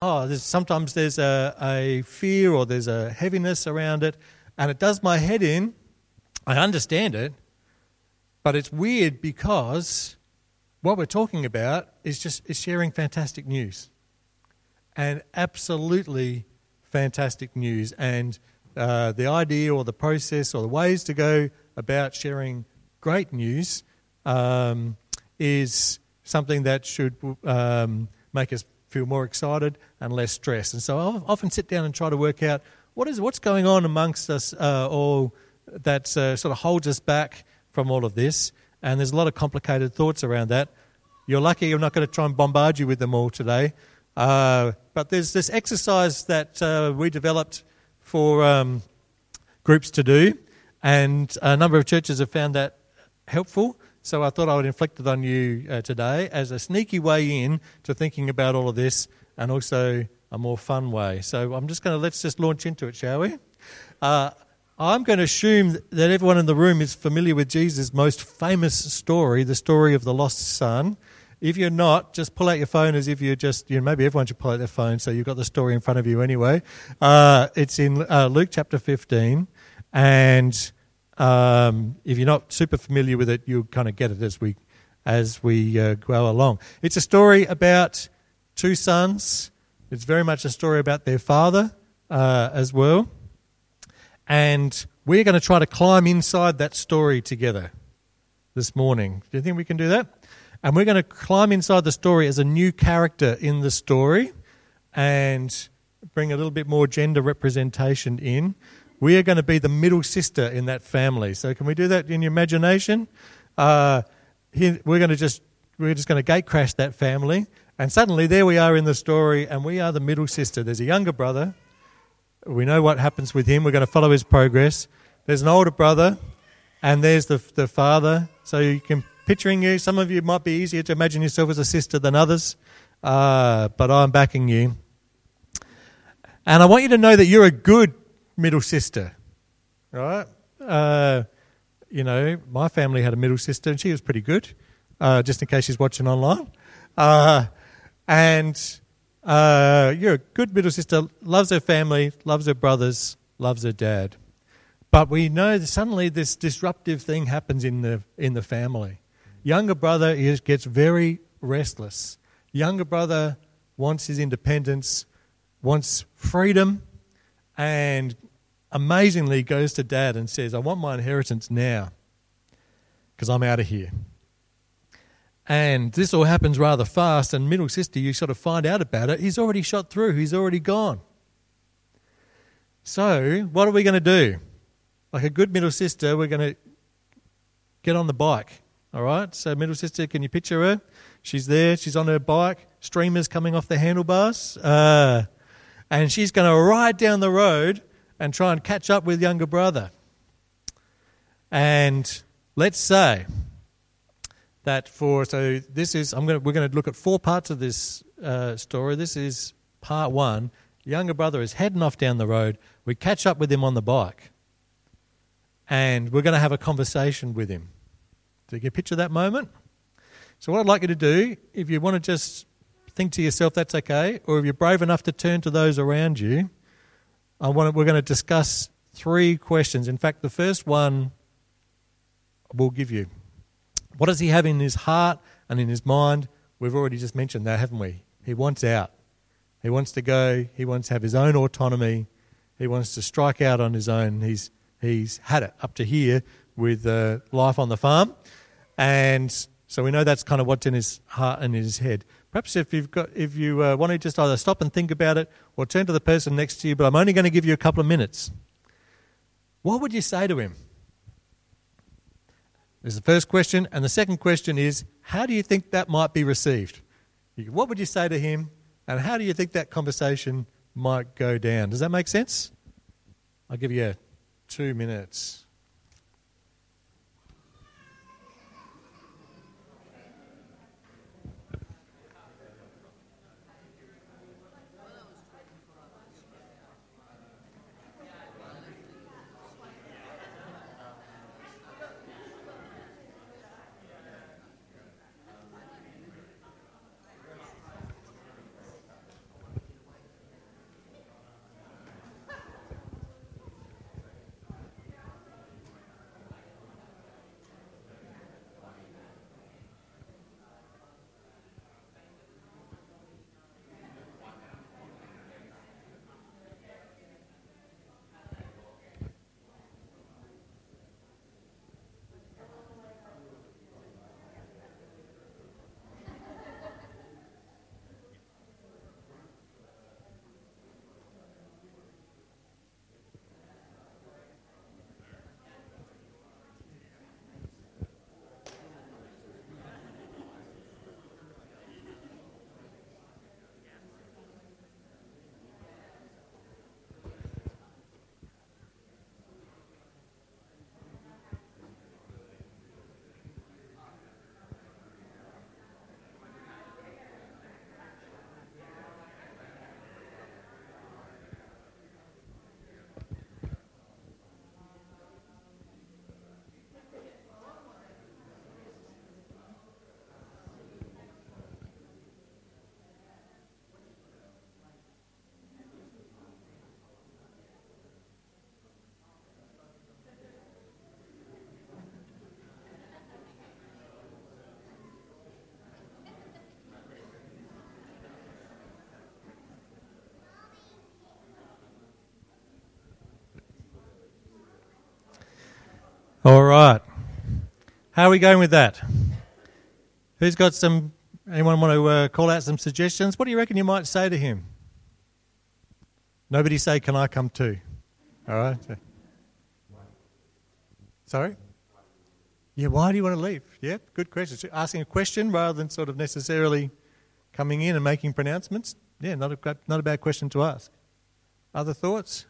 Sometimes there's a fear or there's a heaviness around it, and it does my head in. I understand it, but it's weird because what we're talking about is sharing fantastic news, and absolutely fantastic news. And the idea or the process or the ways to go about sharing great news is something that should make us feel more excited and less stressed. And so I often sit down and try to work out what's going on amongst us all that sort of holds us back from all of this. And there's a lot of complicated thoughts around that. You're lucky I'm not going to try and bombard you with them all today. But there's this exercise that we developed for groups to do, and a number of churches have found that helpful. So I thought I would inflict it on you today as a sneaky way in to thinking about all of this, and also a more fun way. So I'm just going to let's just launch into it, shall we? I'm going to assume that everyone in the room is familiar with Jesus' most famous story, the story of the lost son. If you're not, just pull out your phone as if maybe everyone should pull out their phone so you've got the story in front of you anyway. It's in Luke chapter 15, and if you're not super familiar with it, you'll kind of get it as we go along. It's a story about two sons. It's very much a story about their father as well. And we're going to try to climb inside that story together this morning. Do you think we can do that? And we're going to climb inside the story as a new character in the story and bring a little bit more gender representation in. We are going to be the middle sister in that family. So can we do that in your imagination? We're just going to gate crash that family, and suddenly there we are in the story, and we are the middle sister. There's a younger brother. We know what happens with him. We're going to follow his progress. There's an older brother, and there's the father. So you can picturing you. Some of you might be easier to imagine yourself as a sister than others, but I'm backing you. And I want you to know that you're a good middle sister, right? My family had a middle sister, and she was pretty good, just in case she's watching online. And you're a good middle sister, loves her family, loves her brothers, loves her dad. But we know that suddenly this disruptive thing happens in the family. Younger brother gets very restless. Younger brother wants his independence, wants freedom, and amazingly goes to dad and says, I want my inheritance now because I'm out of here. And this all happens rather fast, and middle sister, you sort of find out about it. He's already shot through. He's already gone. So what are we going to do? Like a good middle sister, we're going to get on the bike, all right? So middle sister, can you picture her? She's there. She's on her bike, streamers coming off the handlebars. And she's going to ride down the road and try and catch up with younger brother. And let's say that we're going to look at four parts of this story. This is part one. Younger brother is heading off down the road. We catch up with him on the bike, and we're going to have a conversation with him. So you can picture that moment. So what I'd like you to do, if you want to just think to yourself, that's okay, or if you're brave enough to turn to those around you, we're going to discuss three questions. In fact, the first one we'll give you. What does he have in his heart and in his mind? We've already just mentioned that, haven't we? He wants out. He wants to go. He wants to have his own autonomy. He wants to strike out on his own. He's had it up to here with life on the farm. And so we know that's kind of what's in his heart and in his head. Perhaps if you want to just either stop and think about it or turn to the person next to you, but I'm only going to give you a couple of minutes. What would you say to him? There's the first question. And the second question is, how do you think that might be received? What would you say to him, and how do you think that conversation might go down? Does that make sense? I'll give you 2 minutes. All right. How are we going with that? Who's got some, anyone want to call out some suggestions? What do you reckon you might say to him? Nobody say, can I come too? All right. Sorry? Yeah, why do you want to leave? Yeah, good question. Asking a question rather than sort of necessarily coming in and making pronouncements. Yeah, not a bad question to ask. Other thoughts?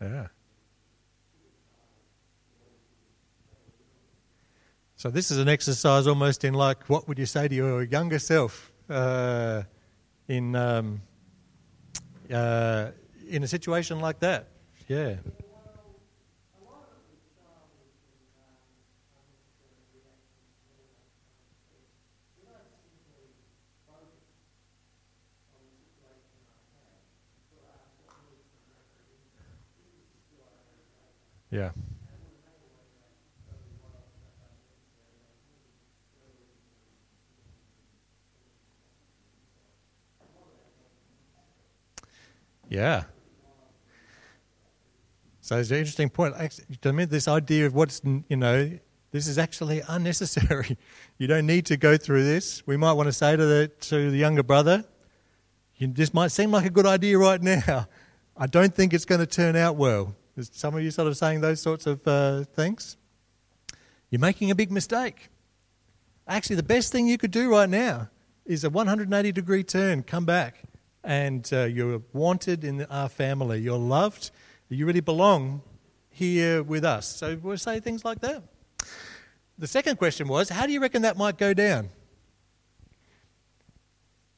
Yeah. So this is an exercise almost in like, what would you say to your younger self in a situation like that? Yeah. Yeah. Yeah. So it's an interesting point. Actually, to me, this idea of what's, you know, this is actually unnecessary. You don't need to go through this. We might want to say to the younger brother, this might seem like a good idea right now. I don't think it's going to turn out well. Is some of you sort of saying those sorts of things? You're making a big mistake. Actually, the best thing you could do right now is a 180-degree turn, come back, and you're wanted in our family. You're loved. You really belong here with us. So we'll say things like that. The second question was, how do you reckon that might go down?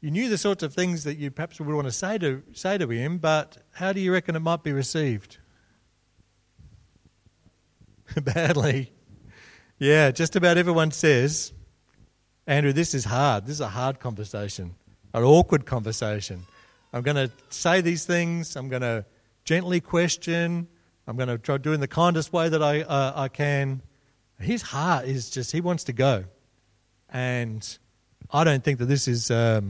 You knew the sorts of things that you perhaps would want to say to him, but how do you reckon it might be received? Badly. Yeah, just about everyone says, Andrew, this is hard. This is a hard conversation, an awkward conversation. I'm going to say these things. I'm going to gently question. I'm going to try to do it in the kindest way that I can. His heart is just, he wants to go. And I don't think that this has got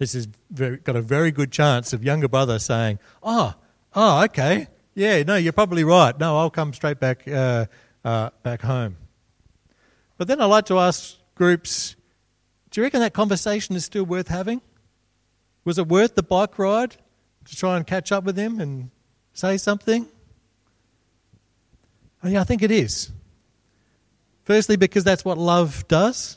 a very good chance of younger brother saying, oh, okay. Yeah, no, you're probably right. No, I'll come straight back back home. But then I like to ask groups, do you reckon that conversation is still worth having? Was it worth the bike ride to try and catch up with him and say something? Oh, yeah, I think it is. Firstly, because that's what love does.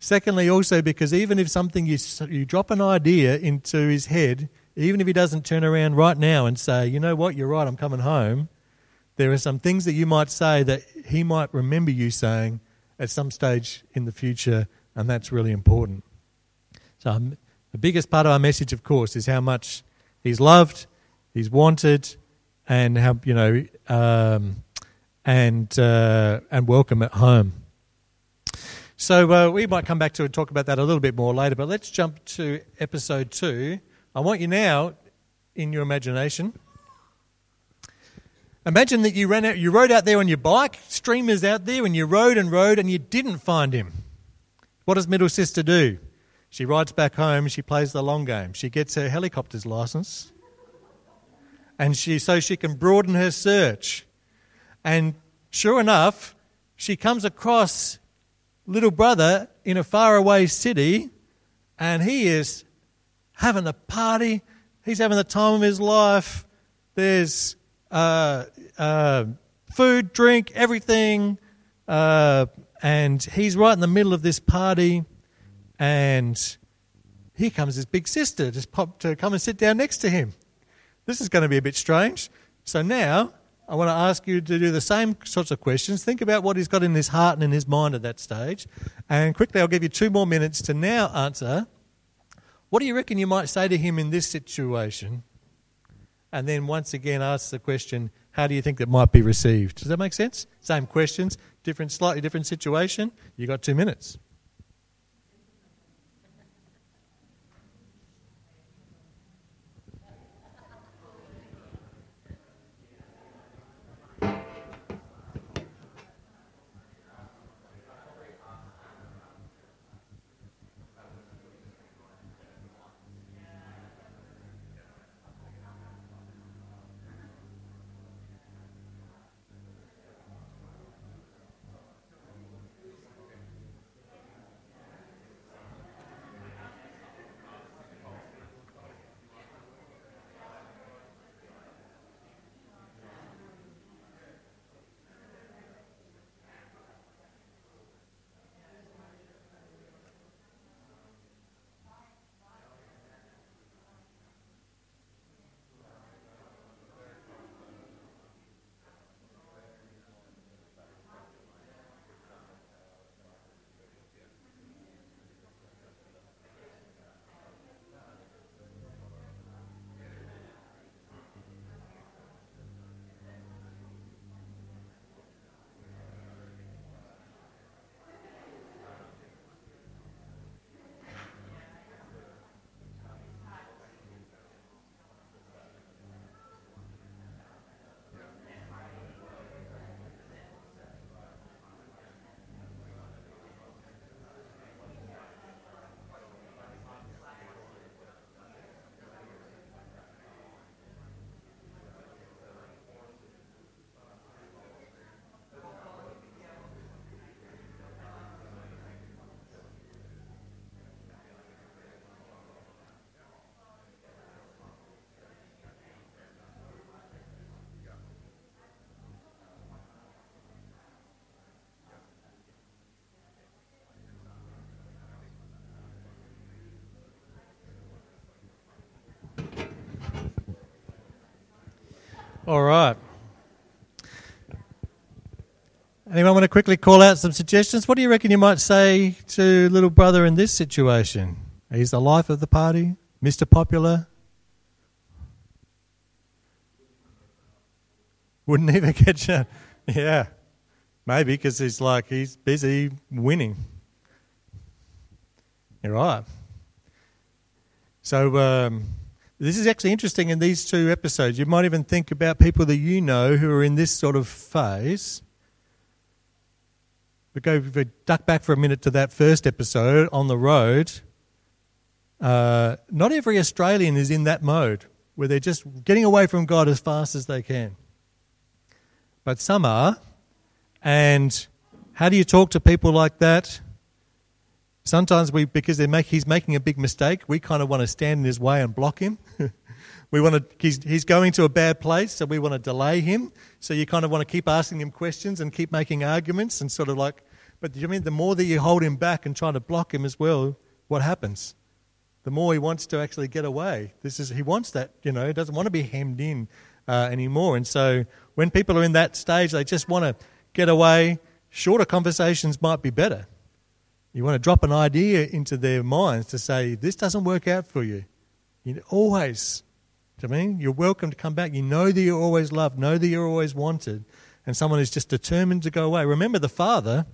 Secondly, also because even if something you drop an idea into his head, even if he doesn't turn around right now and say, you know what, you're right, I'm coming home, there are some things that you might say that he might remember you saying at some stage in the future, and that's really important. So the biggest part of our message, of course, is how much he's loved, he's wanted, and how, you know, and welcome at home. So we might come back to it and talk about that a little bit more later, but let's jump to episode 2. I want you now, in your imagination, imagine that you rode out there on your bike, streamers out there, and you rode and you didn't find him. What does middle sister do? She rides back home, she plays the long game. She gets her helicopter's license, and so she can broaden her search. And sure enough, she comes across little brother in a faraway city, and he is having a party. He's having the time of his life. There's food, drink, everything. And he's right in the middle of this party. And here comes his big sister, just popped to come and sit down next to him. This is going to be a bit strange. So now I want to ask you to do the same sorts of questions. Think about what he's got in his heart and in his mind at that stage. And quickly, I'll give you 2 more minutes to now answer, what do you reckon you might say to him in this situation? And then once again ask the question, how do you think that might be received? Does that make sense? Same questions, different, slightly different situation. You got 2 minutes. All right. Anyone want to quickly call out some suggestions? What do you reckon you might say to little brother in this situation? He's the life of the party, Mr. Popular. Wouldn't even get you. Yeah, maybe because he's busy winning. You're right. So. This is actually interesting in these two episodes. You might even think about people that you know who are in this sort of phase. But duck back for a minute to that first episode, on the road. Not every Australian is in that mode where they're just getting away from God as fast as they can. But some are. And how do you talk to people like that? Sometimes he's making a big mistake, we kind of want to stand in his way and block him. We want to. He's going to a bad place, so we want to delay him. So you kind of want to keep asking him questions and keep making arguments and sort of like. But you mean the more that you hold him back and try to block him as well, what happens? The more he wants to actually get away. He wants that. He doesn't want to be hemmed in anymore. And so when people are in that stage, they just want to get away. Shorter conversations might be better. You want to drop an idea into their minds to say, this doesn't work out for you. You're welcome to come back. You know that you're always loved, know that you're always wanted, and someone is just determined to go away. Remember, the father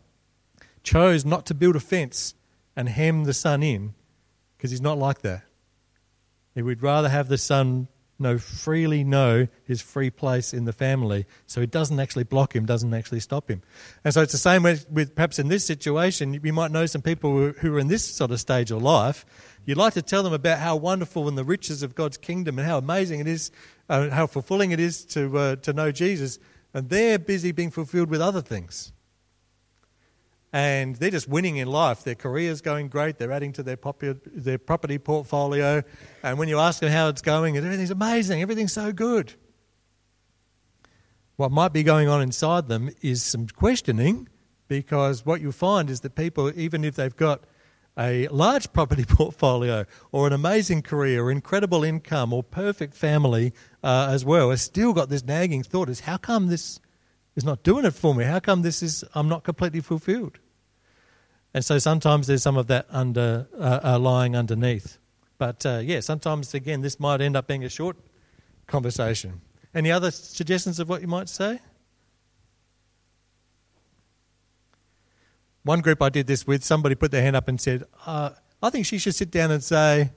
chose not to build a fence and hem the son in because he's not like that. He would rather have the son freely know his free place in the family, so it doesn't actually block him, doesn't actually stop him. And so it's the same with perhaps in this situation, you might know some people who are in this sort of stage of life. You'd like to tell them about how wonderful and the riches of God's kingdom and how amazing it is, how fulfilling it is to know Jesus, and they're busy being fulfilled with other things. And they're just winning in life. Their career's going great. They're adding to their property portfolio. And when you ask them how it's going, everything's amazing. Everything's so good. What might be going on inside them is some questioning, because what you'll find is that people, even if they've got a large property portfolio or an amazing career or incredible income or perfect family as well, has still got this nagging thought is, how come this... It's not doing it for me. How come I'm not completely fulfilled? And so sometimes there's some of that lying underneath. But sometimes, again, this might end up being a short conversation. Any other suggestions of what you might say? One group I did this with, somebody put their hand up and said, I think she should sit down and say,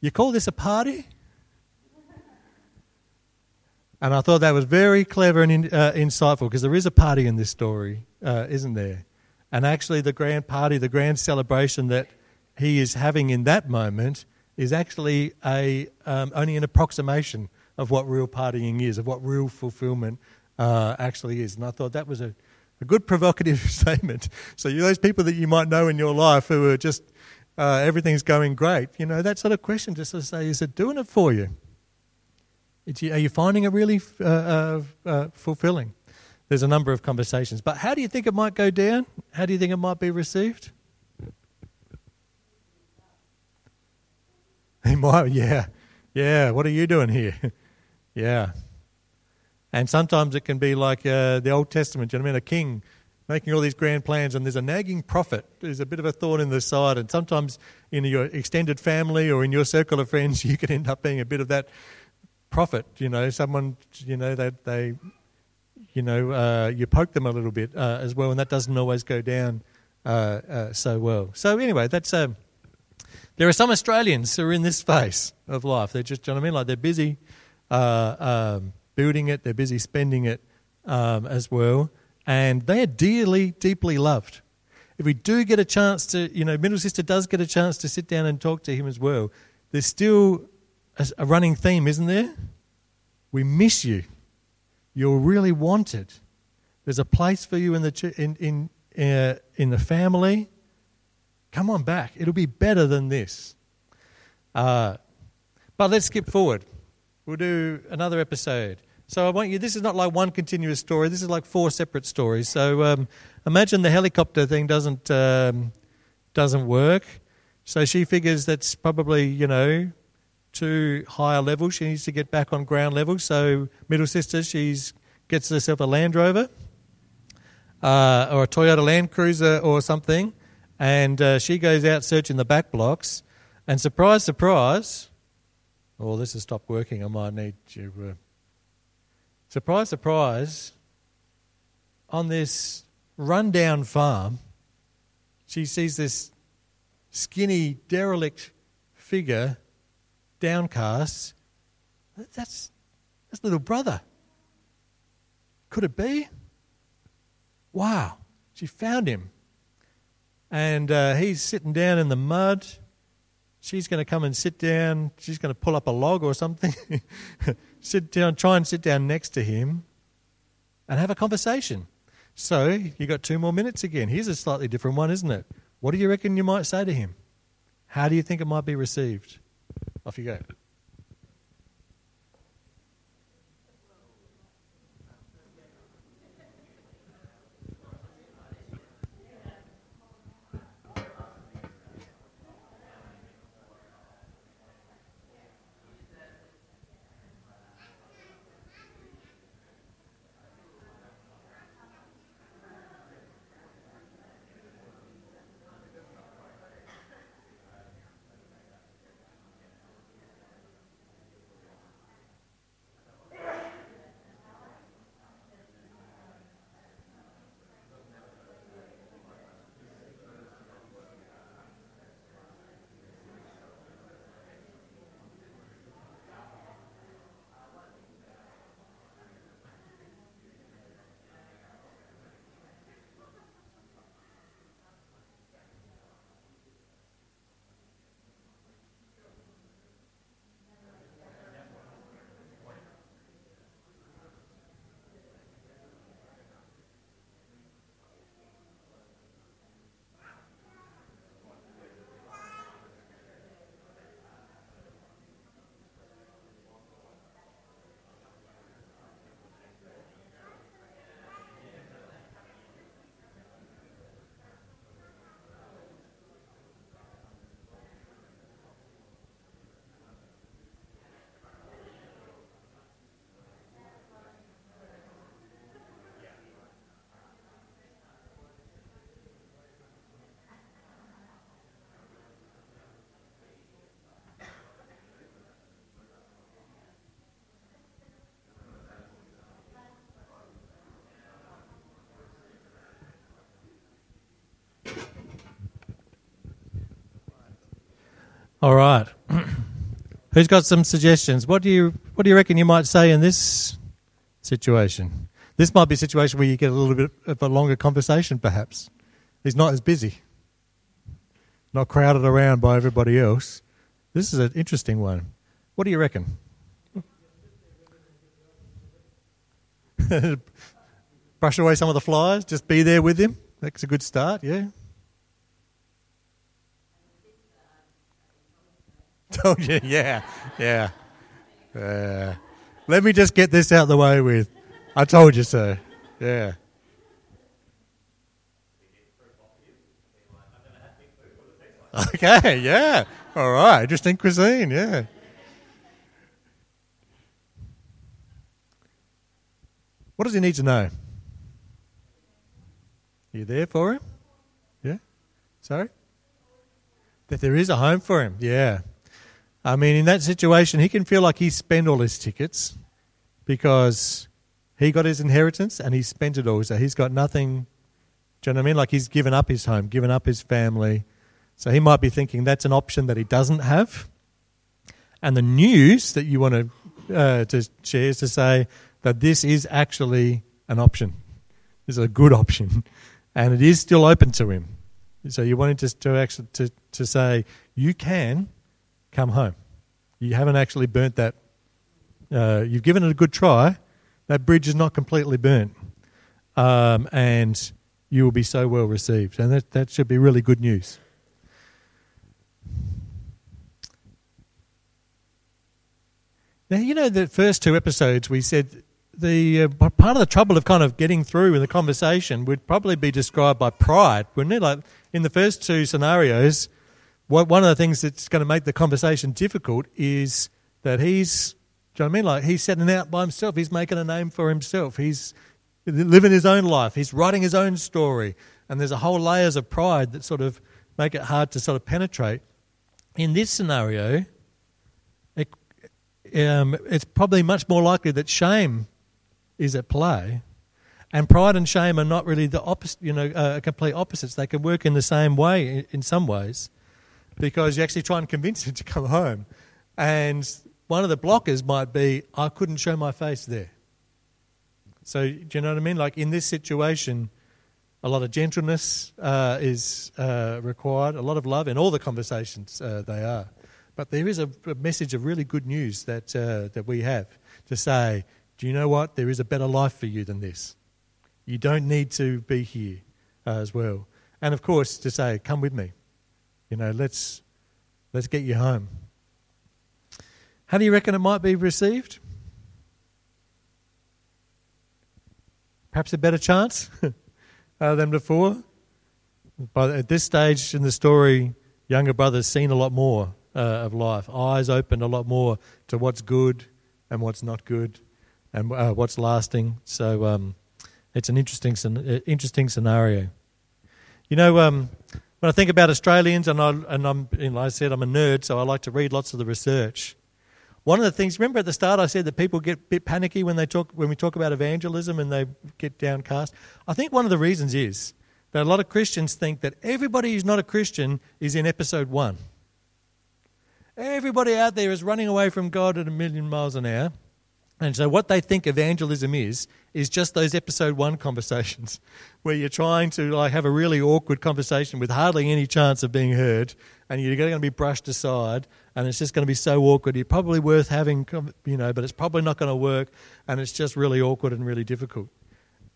you call this a party? And I thought that was very clever and insightful, because there is a party in this story, isn't there? And actually the grand party, the grand celebration that he is having in that moment is actually only an approximation of what real partying is, of what real fulfillment actually is. And I thought that was a good provocative statement. So you, those people that you might know in your life who are just, everything's going great, you know, that sort of question just to say, is it doing it for you? Are you finding it really fulfilling? There's a number of conversations. But how do you think it might go down? How do you think it might be received? He might, yeah. Yeah, what are you doing here? Yeah. And sometimes it can be like the Old Testament, you know what I mean? A king making all these grand plans, and there's a nagging prophet who's a bit of a thorn in the side. And sometimes in your extended family or in your circle of friends, you could end up being a bit of that prophet, you know, someone, you know, that they, you know, you poke them a little bit as well, and that doesn't always go down so well. So anyway, that's there are some Australians who are in this phase of life. They're just, you know what I mean, like they're busy building it, they're busy spending it as well, and they are dearly, deeply loved. If we do get a chance to, you know, middle sister does get a chance to sit down and talk to him as well, there's still a running theme, isn't there? We miss you. You're really wanted. There's a place for you in the in the family. Come on back. It'll be better than this. But let's skip forward. We'll do another episode. So I want you. This is not like one continuous story. This is like four separate stories. So imagine the helicopter thing doesn't work. So she figures that's probably, you know, to higher level. She needs to get back on ground level. So middle sister, she's gets herself a Land Rover or a Toyota Land Cruiser or something, and she goes out searching the back blocks, and surprise, surprise, oh, this has stopped working. I might need to... surprise, surprise, on this rundown farm, she sees this skinny, derelict figure, downcast. That's little brother. Could it be? Wow, she found him, and he's sitting down in the mud. She's going to come and sit down. She's going to pull up a log or something, sit down, try and sit down next to him, and have a conversation. So you got 2 more minutes again. Here's a slightly different one, isn't it? What do you reckon you might say to him? How do you think it might be received? Off you go. All right. Who's got some suggestions? What do you reckon you might say in this situation? This might be a situation where you get a little bit of a longer conversation, perhaps. He's not as busy, not crowded around by everybody else. This is an interesting one. What do you reckon? Brush away some of the flies, just be there with him. That's a good start, yeah. Told you, yeah. Let me just get this out of the way with, I told you so, yeah. Okay, yeah. All right, interesting cuisine, yeah. What does he need to know? You there for him? Yeah? Sorry? That there is a home for him, yeah. I mean, in that situation, he can feel like he spent all his tickets because he got his inheritance and he spent it all, so he's got nothing. Do you know what I mean? Like he's given up his home, given up his family. So he might be thinking that's an option that he doesn't have. And the news that you want to share is to say that this is actually an option. This is a good option. And it is still open to him. So you want him to say, you can come home. You haven't actually burnt that. You've given it a good try. That bridge is not completely burnt. And you will be so well received. And that should be really good news. Now, you know, the first two episodes we said the part of the trouble of kind of getting through in the conversation would probably be described by pride, wouldn't it? Like in the first two scenarios, one of the things that's going to make the conversation difficult is that he's, do you know what I mean? Like he's setting out by himself. He's making a name for himself. He's living his own life. He's writing his own story. And there's a whole layers of pride that sort of make it hard to sort of penetrate. In this scenario, it's probably much more likely that shame is at play, and pride and shame are not really the opposite. You know, complete opposites. They can work in the same way in some ways, because you actually try and convince him to come home, and one of the blockers might be I couldn't show my face there. So do you know what I mean? Like in this situation, a lot of gentleness is required, a lot of love in all the conversations they are. But there is a message of really good news that we have to say, do you know what? There is a better life for you than this. You don't need to be here as well. And of course, to say, come with me. You know, let's get you home. How do you reckon it might be received? Perhaps a better chance than before. But at this stage in the story, younger brother's seen a lot more of life, eyes opened a lot more to what's good and what's not good and what's lasting. So it's an interesting scenario. You know, when I think about Australians, and I'm, you know, I said I'm a nerd, so I like to read lots of the research. One of the things, remember at the start, I said that people get a bit panicky when we talk about evangelism and they get downcast. I think one of the reasons is that a lot of Christians think that everybody who's not a Christian is in episode one. Everybody out there is running away from God at 1,000,000 miles an hour. And so what they think evangelism is just those episode one conversations where you're trying to like have a really awkward conversation with hardly any chance of being heard and you're going to be brushed aside and it's just going to be so awkward. You're probably worth having, you know, but it's probably not going to work and it's just really awkward and really difficult.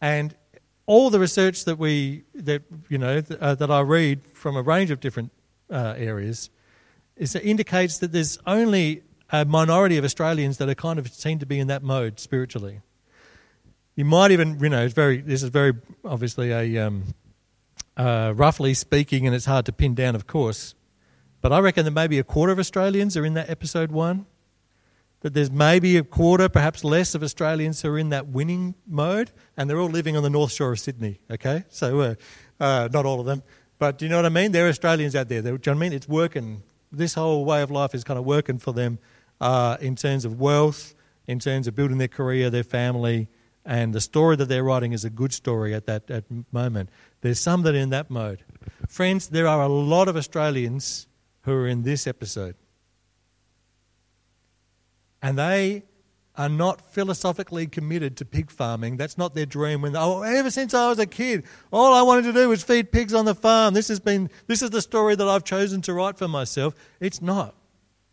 And all the research that I read from a range of different areas is it indicates that there's only a minority of Australians that are kind of seem to be in that mode spiritually. You might even, you know, this is very obviously a roughly speaking, and it's hard to pin down, of course. But I reckon that maybe a quarter of Australians are in that episode one. That there's maybe a quarter, perhaps less, of Australians who are in that winning mode, and they're all living on the North Shore of Sydney. Okay, so not all of them, but do you know what I mean? There are Australians out there. Do you know what I mean? It's working. This whole way of life is kind of working for them in terms of wealth, in terms of building their career, their family, and the story that they're writing is a good story at that moment. There's some that are in that mode. Friends, there are a lot of Australians who are in this episode. And they are not philosophically committed to pig farming. That's not their dream. Ever since I was a kid, all I wanted to do was feed pigs on the farm. This is the story that I've chosen to write for myself. It's not.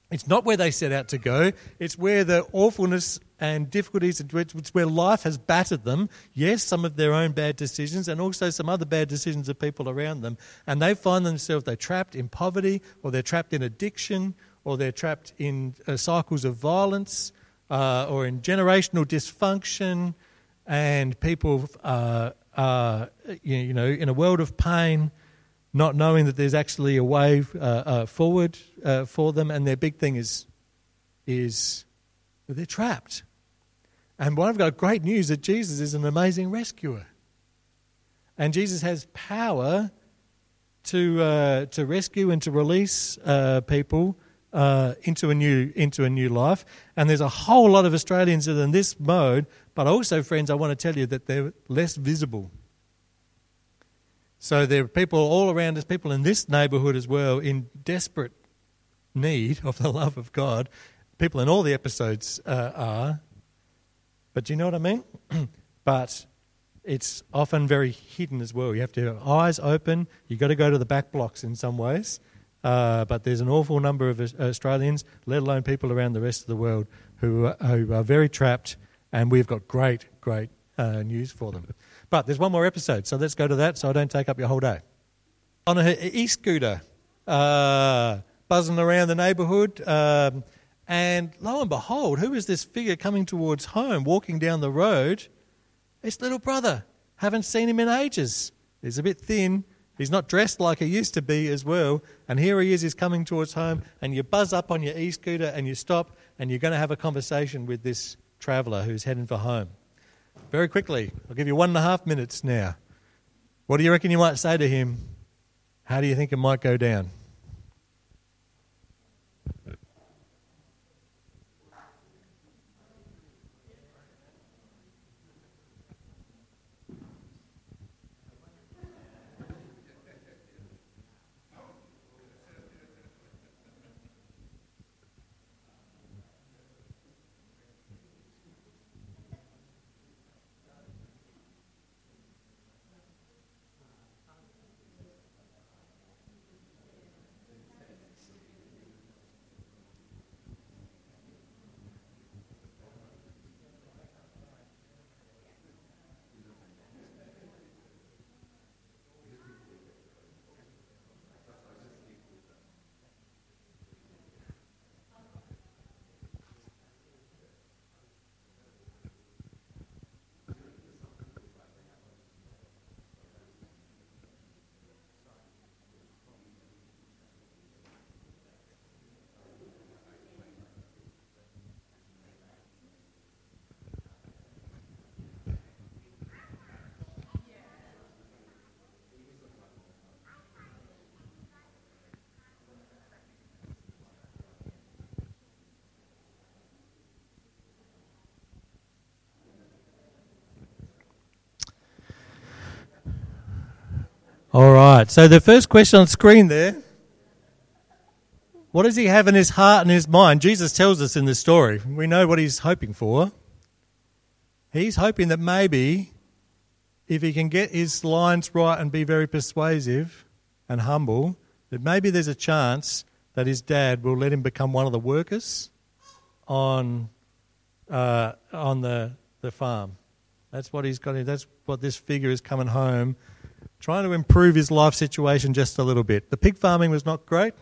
It's not where they set out to go. It's where the awfulness and difficulties, it's where life has battered them. Yes, some of their own bad decisions and also some other bad decisions of people around them. And they find themselves, they're trapped in poverty, or they're trapped in addiction, or they're trapped in cycles of violence, or in generational dysfunction, and people are, in a world of pain, not knowing that there's actually a way forward for them. And their big thing is that they're trapped. And I've got great news that Jesus is an amazing rescuer, and Jesus has power to rescue and to release people into a new life. And there's a whole lot of Australians that are in this mode, but also, friends, I want to tell you that they're less visible. So there are people all around us, people in this neighbourhood as well, in desperate need of the love of God. People in all the episodes are. But do you know what I mean? But it's often very hidden as well. You have to have eyes open. You've got to go to the back blocks in some ways. But there's an awful number of Australians, let alone people around the rest of the world, who are very trapped, and we've got great news for them. But there's one more episode, so let's go to that so I don't take up your whole day. On an e-scooter, buzzing around the neighbourhood, and lo and behold, who is this figure coming towards home, walking down the road? It's little brother. Haven't seen him in ages. He's a bit thin. He's not dressed like he used to be as well. And here he is, he's coming towards home, and you buzz up on your e-scooter and you stop, and you're going to have a conversation with this traveller who's heading for home. Very quickly, I'll give you 1.5 minutes now. What do you reckon you might say to him? How do you think it might go down? All right, so the first question on the screen there, what does he have in his heart and his mind? Jesus tells us in this story. We know what he's hoping for. He's hoping that maybe if he can get his lines right and be very persuasive and humble, that maybe there's a chance that his dad will let him become one of the workers on the farm. That's what he's got. That's what this figure is coming home, trying to improve his life situation just a little bit. The pig farming was not great.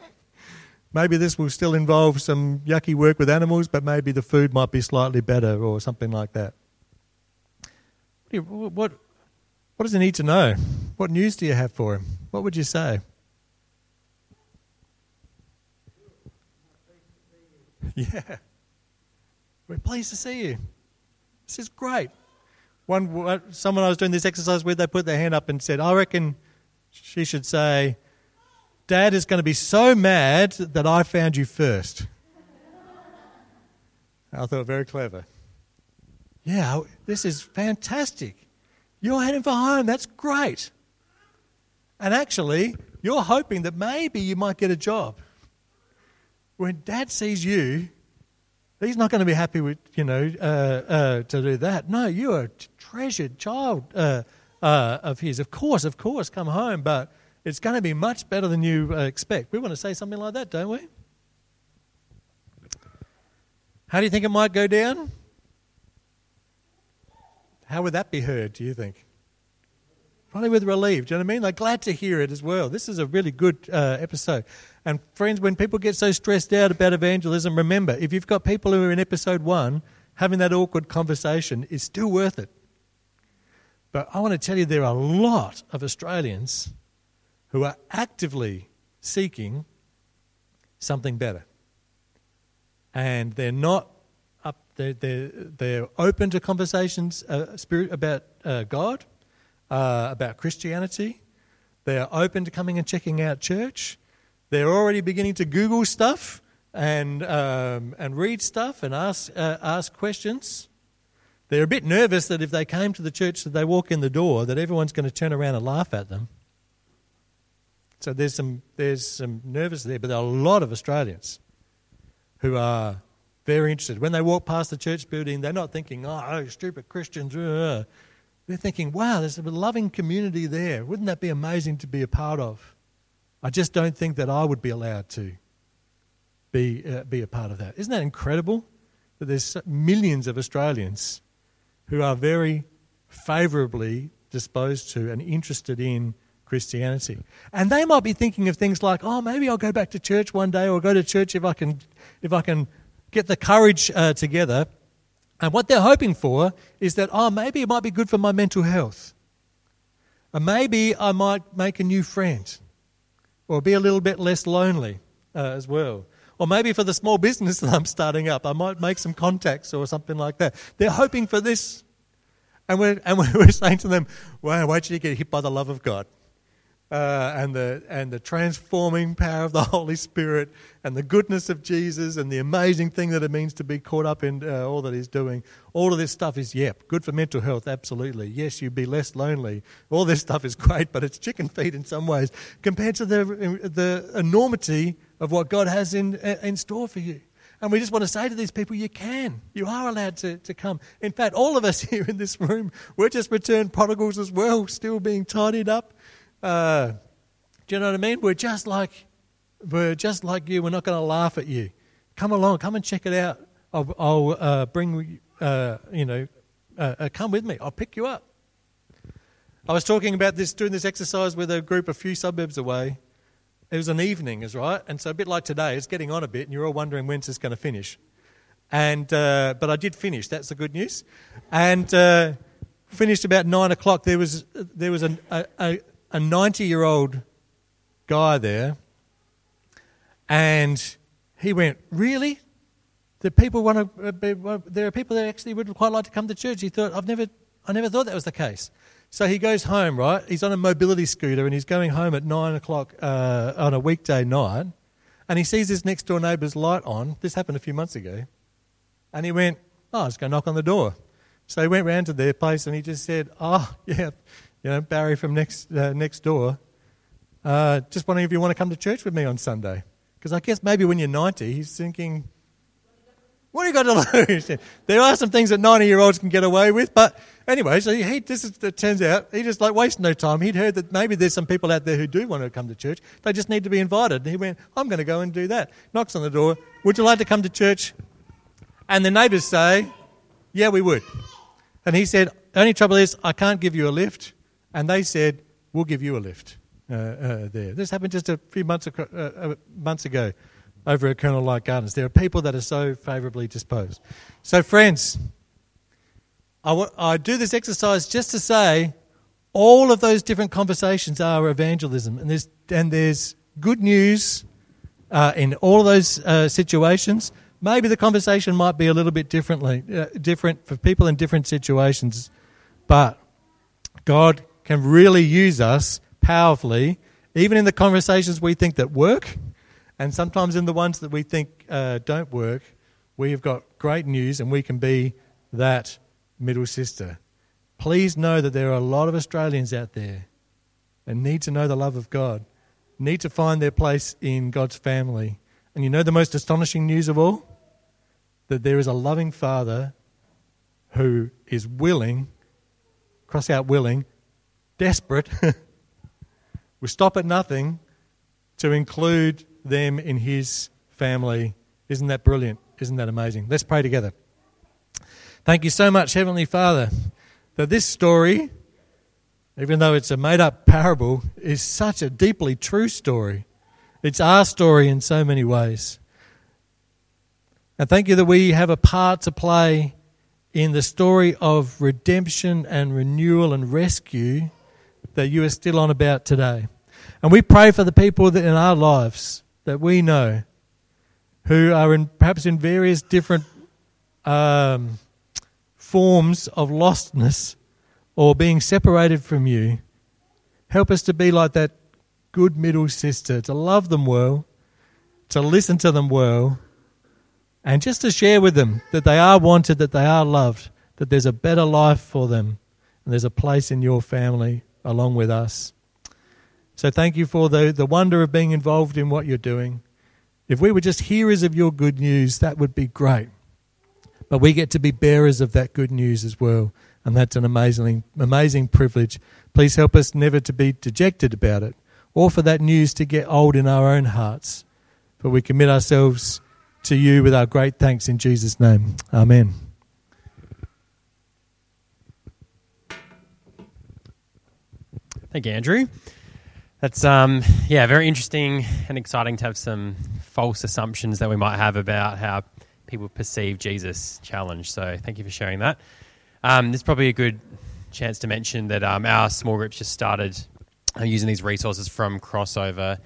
Maybe this will still involve some yucky work with animals, but maybe the food might be slightly better or something like that. What does he need to know? What news do you have for him? What would you say? Yeah. We're pleased to see you. This is great. Someone I was doing this exercise with, they put their hand up and said, I reckon she should say, Dad is going to be so mad that I found you first. I thought, very clever. Yeah, this is fantastic. You're heading for home. That's great. And actually, you're hoping that maybe you might get a job. when Dad sees you, he's not going to be happy with, to do that. No, you are a treasured child of his. Of course, come home, but it's going to be much better than you expect. We want to say something like that, don't we? How do you think it might go down? How would that be heard, do you think? Probably with relief, do you know what I mean? They're glad to hear it as well. This is a really good episode. And friends, when people get so stressed out about evangelism, remember, if you've got people who are in episode 1, having that awkward conversation is still worth it. But I want to tell you there are a lot of Australians who are actively seeking something better. And they're not up there, they're open to conversations about God. About Christianity. They are open to coming and checking out church. They're already beginning to Google stuff and read stuff and ask questions. They're a bit nervous that if they came to the church that they walk in the door that everyone's going to turn around and laugh at them. So there's some nervousness there, but there are a lot of Australians who are very interested. When they walk past the church building, they're not thinking, oh, stupid Christians, they're thinking, wow, there's a loving community there. Wouldn't that be amazing to be a part of? I just don't think that I would be allowed to be a part of that. Isn't that incredible that there's millions of Australians who are very favourably disposed to and interested in Christianity? And they might be thinking of things like, oh, maybe I'll go back to church one day, or go to church if I can get the courage together. And what they're hoping for is that, oh, maybe it might be good for my mental health. Or maybe I might make a new friend. Or be a little bit less lonely as well. Or maybe for the small business that I'm starting up, I might make some contacts or something like that. They're hoping for this. And we're saying to them, wow, wait till you get hit by the love of God. And the transforming power of the Holy Spirit and the goodness of Jesus and the amazing thing that it means to be caught up in all that he's doing. All of this stuff is, good for mental health, absolutely. Yes, you'd be less lonely. All this stuff is great, but it's chicken feed in some ways compared to the enormity of what God has in store for you. And we just want to say to these people, you are allowed to come. In fact, all of us here in this room, we're just returned prodigals as well, still being tidied up. Do you know what I mean? We're just like you. We're not going to laugh at you. Come along, come and check it out. I'll bring come with me. I'll pick you up. I was talking about this doing this exercise with a group a few suburbs away. It was an evening, is right, and so a bit like today, it's getting on a bit, and you're all wondering when's this going to finish. And but I did finish. That's the good news. And finished about 9 o'clock. There was a 90-year-old guy there, and he went, really? There are people that actually would quite like to come to church. He thought, I never thought that was the case. So he goes home, right? He's on a mobility scooter, and he's going home at 9 o'clock on a weekday night, and he sees his next-door neighbour's light on. This happened a few months ago. And he went, oh, let's go knock on the door. So he went round to their place, and he just said, oh, yeah, Barry from next door, just wondering if you want to come to church with me on Sunday. Because I guess maybe when you're 90, he's thinking, what have you got to lose? There are some things that 90-year-olds can get away with. But anyway, so it turns out he just wasted no time. He'd heard that maybe there's some people out there who do want to come to church. They just need to be invited. And he went, I'm going to go and do that. Knocks on the door, would you like to come to church? And the neighbours say, yeah, we would. And he said, the only trouble is I can't give you a lift. And they said, we'll give you a lift there. This happened just a few months ago over at Colonel Light Gardens. There are people that are so favourably disposed. So, friends, I do this exercise just to say all of those different conversations are evangelism. And there's good news in all of those situations. Maybe the conversation might be a little bit different for people in different situations, but God can really use us powerfully, even in the conversations we think that work, and sometimes in the ones that we think don't work. We've got great news, and we can be that middle sister. Please know that there are a lot of Australians out there and need to know the love of God, need to find their place in God's family, And you know the most astonishing news of all? That there is a loving Father who is willing, cross out willing, desperate, will stop at nothing to include them in his family. Isn't that brilliant? Isn't that amazing? Let's pray together. Thank you so much, Heavenly Father, that this story, even though it's a made-up parable, is such a deeply true story. It's our story in so many ways. And thank you that we have a part to play in the story of redemption and renewal and rescue that you are still on about today. And we pray for the people that in our lives that we know who are perhaps in various different forms of lostness or being separated from you. Help us to be like that good middle sister, to love them well, to listen to them well, and just to share with them that they are wanted, that they are loved, that there's a better life for them, and there's a place in your family along with us. So thank you for the wonder of being involved in what you're doing. If we were just hearers of your good news, that would be great. But we get to be bearers of that good news as well, and that's an amazing, amazing privilege. Please help us never to be dejected about it, or for that news to get old in our own hearts. But we commit ourselves to you with our great thanks in Jesus' name. Amen. Thank you, Andrew. That's, very interesting and exciting to have some false assumptions that we might have about how people perceive Jesus' challenge. So thank you for sharing that. This is probably a good chance to mention that our small groups just started using these resources from Crossover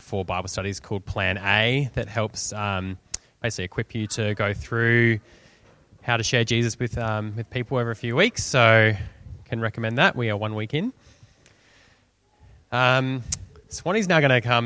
for Bible studies called Plan A that helps basically equip you to go through how to share Jesus with people over a few weeks. So can recommend that. We are 1 week in. Swanee's now going to come